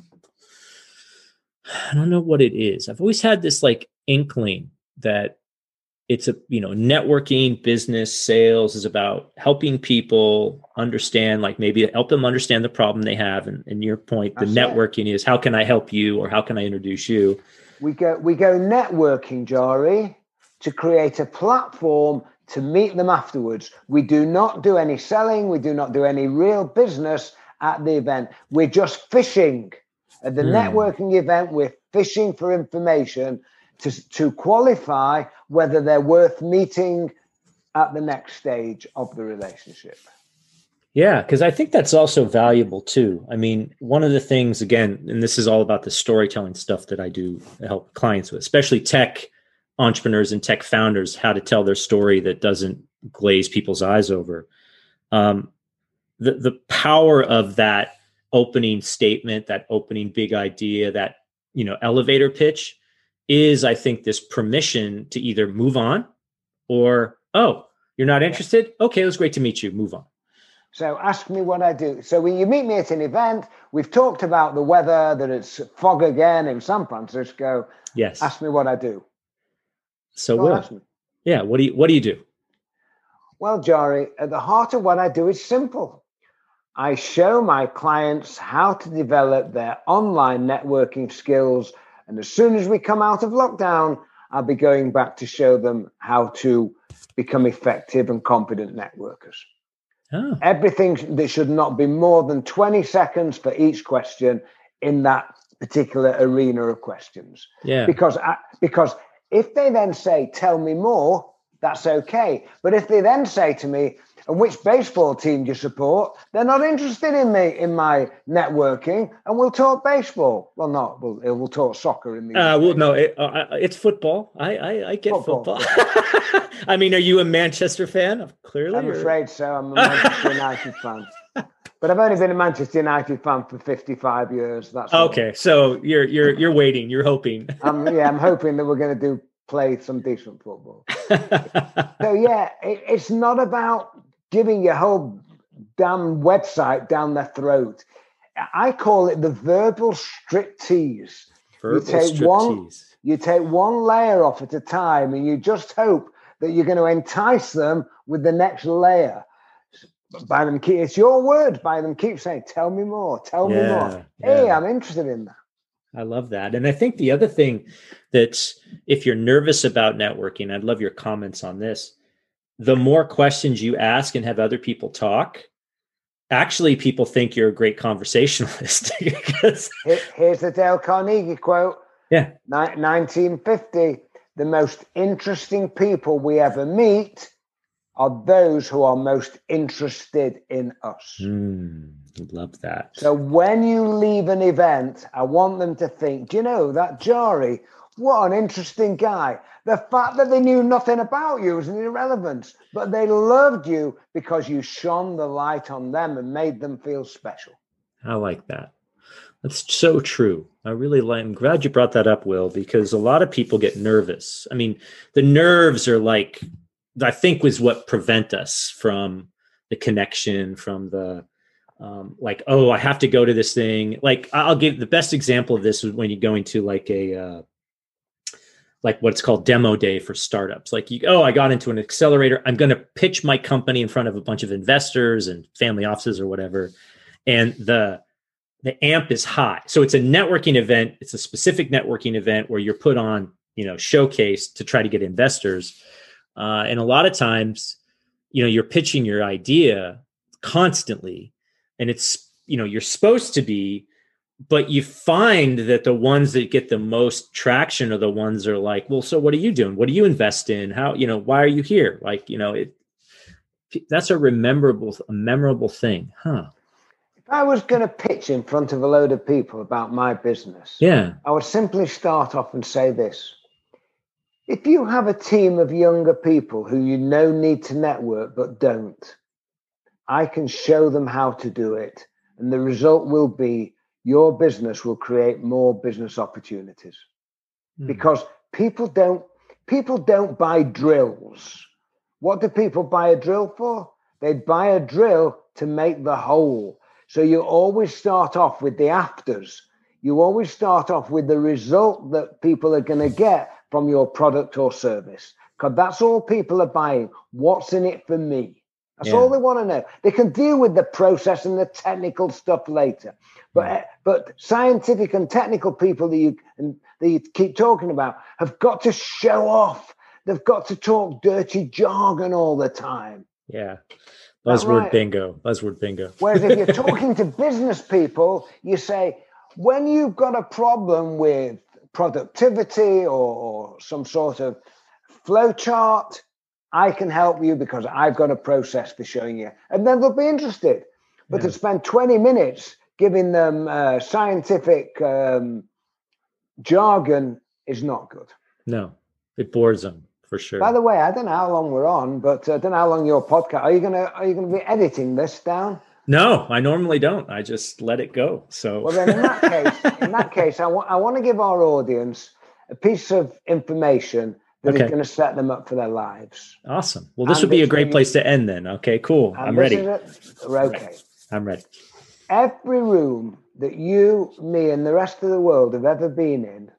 I don't know what it is. I've always had this like inkling that it's a, you know, networking, business, sales is about helping people understand, like maybe help them understand the problem they have. And your point, the networking is how can I help you or how can I introduce you? We go networking, Jari, to create a platform to meet them afterwards. We do not do any selling. We do not do any real business at the event. We're just fishing. At the networking event, we're fishing for information to qualify whether they're worth meeting at the next stage of the relationship. Yeah, because I think that's also valuable too. I mean, one of the things, again, and this is all about the storytelling stuff that I do help clients with, especially tech entrepreneurs and tech founders, how to tell their story that doesn't glaze people's eyes over. The power of that opening statement, that opening big idea, that, you know, elevator pitch is, I think, this permission to either move on or, oh, you're not interested? Okay, it was great to meet you. Move on. So ask me what I do. So when you meet me at an event, we've talked about the weather, that it's fog again in San Francisco. Yes. Ask me what I do. So Will, yeah, what do you do? Well, Jari, at the heart of what I do is simple. I show my clients how to develop their online networking skills. And as soon as we come out of lockdown, I'll be going back to show them how to become effective and confident networkers. Oh. Everything that should not be more than 20 seconds for each question in that particular arena of questions. Yeah. Because if they then say, tell me more, that's okay. But if they then say to me, and which baseball team do you support? They're not interested in me, in my networking, and we'll talk baseball. Well, not, we'll talk soccer in the well, no, it's football. I get football. I mean, are you a Manchester fan? Clearly. I'm afraid so. I'm a Manchester United fan. But I've only been a Manchester United fan for 55 years. That's okay. So you're waiting. You're hoping. I'm hoping that we're going to play some decent football. So yeah, it's not about giving your whole damn website down their throat. I call it the verbal striptease. You take one layer off at a time, and you just hope that you're going to entice them with the next layer. It's your word. By them, keep saying, "Tell me more. Tell me more." Hey, yeah. I'm interested in that. I love that. And I think the other thing that's, if you're nervous about networking, I'd love your comments on this. The more questions you ask and have other people talk, actually people think you're a great conversationalist. Here's the Dale Carnegie quote. Yeah. 1950, the most interesting people we ever meet are those who are most interested in us. Love that. So when you leave an event, I want them to think, do you know that Jari, what an interesting guy. The fact that they knew nothing about you was an irrelevance, but they loved you because you shone the light on them and made them feel special. I like that. That's so true. I'm glad you brought that up, Will, because a lot of people get nervous. I mean, the nerves are like, I think was what prevent us from the connection, from the like, oh, I have to go to this thing. Like, I'll give the best example of this is when you're going to like a, like what's called demo day for startups. Like, I got into an accelerator. I'm going to pitch my company in front of a bunch of investors and family offices or whatever. And the amp is high. So it's a networking event. It's a specific networking event where you're put on, you know, showcase to try to get investors. And a lot of times, you know, you're pitching your idea constantly. And it's, you know, you're supposed to be, but you find that the ones that get the most traction are the ones that are like, well, so what are you doing? What do you invest in? How, you know, why are you here? Like, you know, that's a memorable thing. Huh? If I was going to pitch in front of a load of people about my business, I would simply start off and say this. If you have a team of younger people who, you know, need to network, but don't, I can show them how to do it. And the result will be your business will create more business opportunities because people don't, People don't buy drills. What do people buy a drill for? They buy a drill to make the hole. So you always start off with the afters. You always start off with the result that people are going to get from your product or service. Because that's all people are buying. What's in it for me? That's all they want to know. They can deal with the process and the technical stuff later. But scientific and technical people that you keep talking about have got to show off. They've got to talk dirty jargon all the time. Yeah. Buzzword bingo. Buzzword bingo. Whereas if you're talking to business people, you say, when you've got a problem with productivity or some sort of flow chart, I can help you because I've got a process for showing you. And then they'll be interested. But to spend 20 minutes giving them scientific jargon is not good. No, it bores them for sure. By the way, I don't know how long we're on, but I don't know how long your podcast. Are you going to be editing this down? No, I normally don't. I just let it go. So well, then in that case, I want to give our audience a piece of information that is going to set them up for their lives. Awesome. Well, this would be a great place to end then. Okay, cool. I'm ready. Okay. I'm ready. Every room that you, me, and the rest of the world have ever been in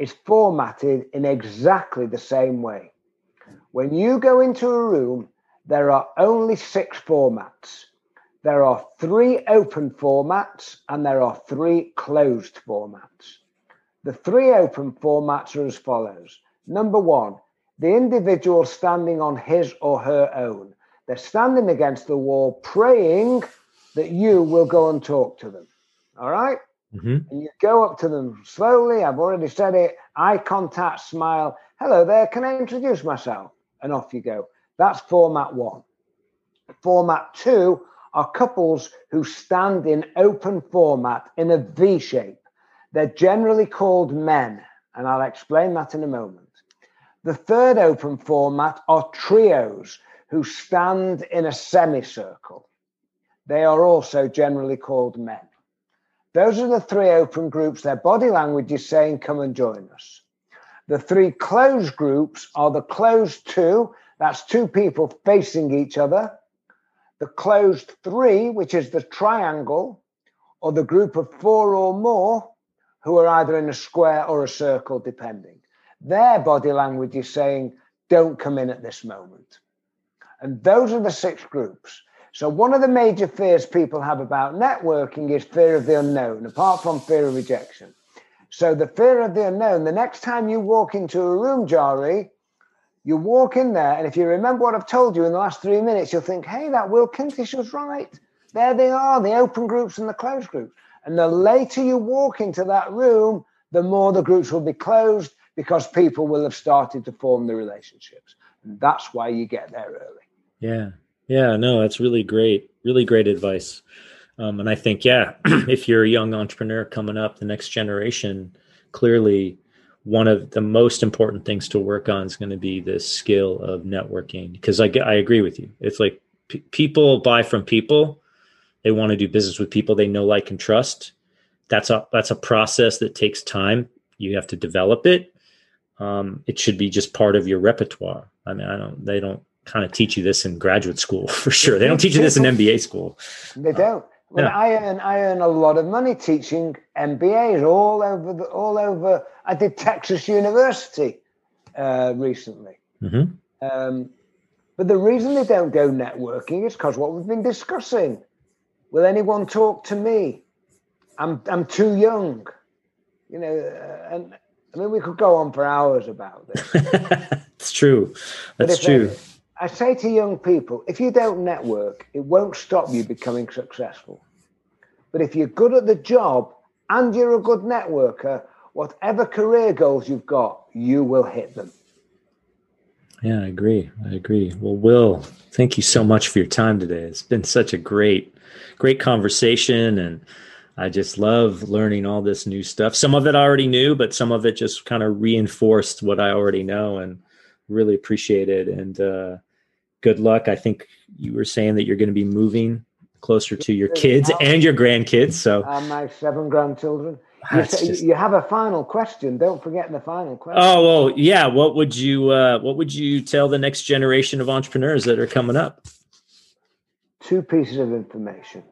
is formatted in exactly the same way. When you go into a room, there are only 6 formats. There are 3 open formats and there are 3 closed formats. The 3 open formats are as follows. Number 1, the individual standing on his or her own. They're standing against the wall praying that you will go and talk to them. All right? Mm-hmm. And you go up to them slowly. I've already said it. Eye contact, smile. Hello there. Can I introduce myself? And off you go. That's format 1. Format 2 are couples who stand in open format in a V shape. They're generally called men, and I'll explain that in a moment. The 3rd open format are trios who stand in a semicircle. They are also generally called men. Those are the 3 open groups. Their body language is saying, come and join us. The 3 closed groups are the closed 2. That's 2 people facing each other. The closed 3, which is the triangle, or the group of 4 or more, who are either in a square or a circle, depending. Their body language is saying, don't come in at this moment. And those are the 6 groups. So one of the major fears people have about networking is fear of the unknown, apart from fear of rejection. So the fear of the unknown, the next time you walk into a room, Jari, you walk in there, and if you remember what I've told you in the last 3 minutes, you'll think, hey, that Will Kintish was right. There they are, the open groups and the closed groups. And the later you walk into that room, the more the groups will be closed because people will have started to form the relationships. And that's why you get there early. Yeah. Yeah, no, that's really great advice. And I think, if you're a young entrepreneur coming up, the next generation, clearly one of the most important things to work on is going to be this skill of networking, because I agree with you. It's like people buy from people. They want to do business with people they know, like, and trust. That's a process that takes time. You have to develop it. It should be just part of your repertoire. I mean, they don't kind of teach you this in graduate school for sure. They don't teach you this in MBA school. They don't. Well, yeah. I earn a lot of money teaching MBAs all over. I did Texas University recently. Mm-hmm. But the reason they don't go networking is because what we've been discussing. Will anyone talk to me? I'm too young. You know, and I mean, we could go on for hours about this. It's true. That's true. I say to young people, if you don't network, it won't stop you becoming successful. But if you're good at the job and you're a good networker, whatever career goals you've got, you will hit them. Yeah, I agree. Well, Will, thank you so much for your time today. It's been such a great conversation. And I just love learning all this new stuff. Some of it I already knew, but some of it just kind of reinforced what I already know, and really appreciate it. And, good luck. I think you were saying that you're going to be moving closer to your kids and your grandkids. So my 7 grandchildren. You have a final question. Don't forget the final question. Oh, well, yeah. What would you tell the next generation of entrepreneurs that are coming up? Two pieces of information.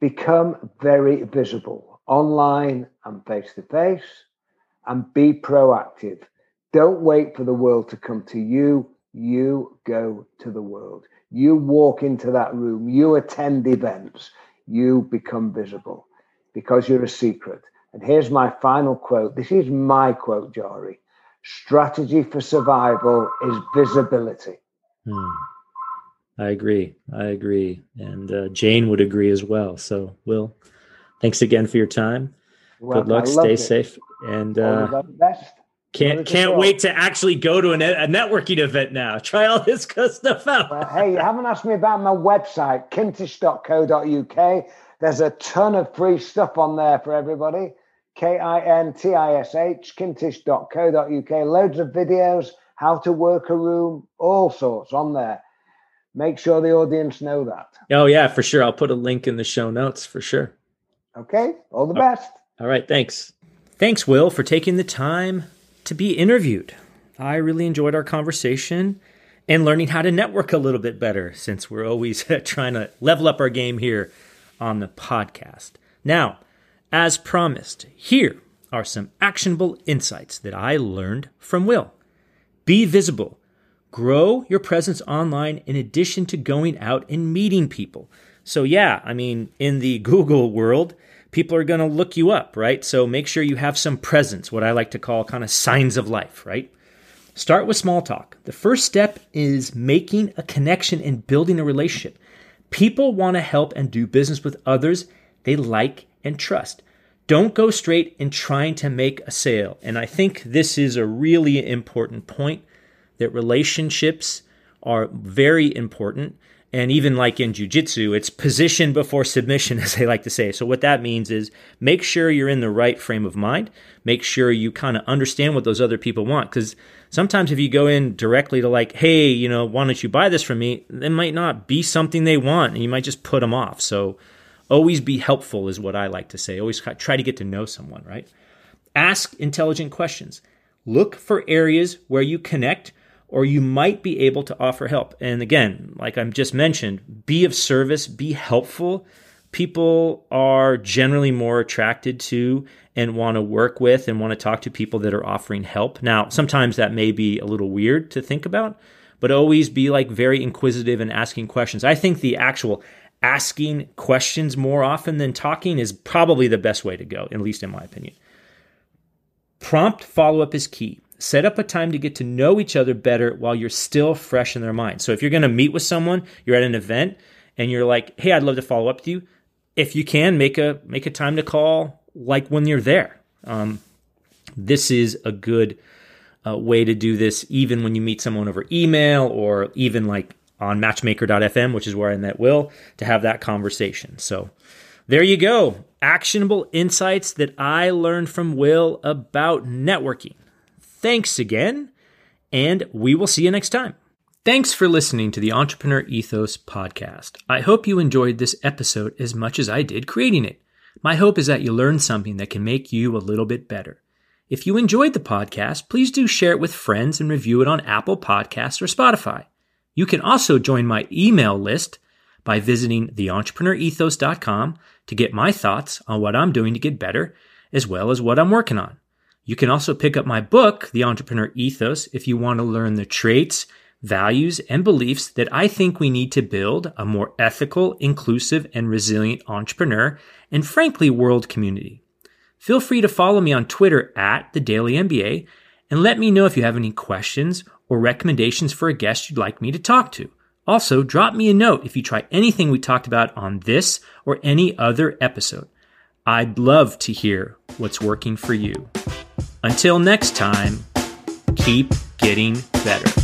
Become very visible online and face-to-face, and be proactive. Don't wait for the world to come to you. You go to the world. You walk into that room. You attend events. You become visible because you're a secret. And here's my final quote. This is my quote, Jari. Strategy for survival is visibility. Hmm. I agree. And Jane would agree as well. So, Will, thanks again for your time. Well, good luck. Stay safe. And best. Can't wait to actually go to a networking event now. Try all this good stuff out. Well, hey, you haven't asked me about my website, kintish.co.uk. There's a ton of free stuff on there for everybody. Kintish, kintish.co.uk. Loads of videos, how to work a room, all sorts on there. Make sure the audience know that. Oh, yeah, for sure. I'll put a link in the show notes for sure. Okay. All the best. All right. Thanks. Thanks, Will, for taking the time to be interviewed. I really enjoyed our conversation and learning how to network a little bit better, since we're always trying to level up our game here on the podcast. Now, as promised, here are some actionable insights that I learned from Will. Be visible. Grow your presence online in addition to going out and meeting people. So yeah, I mean, in the Google world, people are going to look you up, right? So make sure you have some presence, what I like to call kind of signs of life, right? Start with small talk. The first step is making a connection and building a relationship. People want to help and do business with others they like and trust. Don't go straight in trying to make a sale. And I think this is a really important point, that relationships are very important. And even like in jiu-jitsu, it's position before submission, as they like to say. So what that means is make sure you're in the right frame of mind. Make sure you kind of understand what those other people want. Because sometimes if you go in directly to like, hey, why don't you buy this from me? It might not be something they want, and you might just put them off. So always be helpful is what I like to say. Always try to get to know someone, right? Ask intelligent questions. Look for areas where you connect or you might be able to offer help. And again, like I've just mentioned, be of service, be helpful. People are generally more attracted to and want to work with and want to talk to people that are offering help. Now, sometimes that may be a little weird to think about, but always be like very inquisitive and asking questions. I think the actual asking questions more often than talking is probably the best way to go, at least in my opinion. Prompt follow-up is key. Set up a time to get to know each other better while you're still fresh in their mind. So if you're going to meet with someone, you're at an event, and you're like, hey, I'd love to follow up with you. If you can, make a time to call like when you're there. This is a good way to do this, even when you meet someone over email or even like on Matchmaker.fm, which is where I met Will, to have that conversation. So there you go. Actionable insights that I learned from Will about networking. Thanks again, and we will see you next time. Thanks for listening to the Entrepreneur Ethos podcast. I hope you enjoyed this episode as much as I did creating it. My hope is that you learned something that can make you a little bit better. If you enjoyed the podcast, please do share it with friends and review it on Apple Podcasts or Spotify. You can also join my email list by visiting theentrepreneurethos.com to get my thoughts on what I'm doing to get better, as well as what I'm working on. You can also pick up my book, The Entrepreneur Ethos, if you want to learn the traits, values, and beliefs that I think we need to build a more ethical, inclusive, and resilient entrepreneur and, frankly, world community. Feel free to follow me on Twitter at The Daily MBA and let me know if you have any questions or recommendations for a guest you'd like me to talk to. Also, drop me a note if you try anything we talked about on this or any other episode. I'd love to hear what's working for you. Until next time, keep getting better.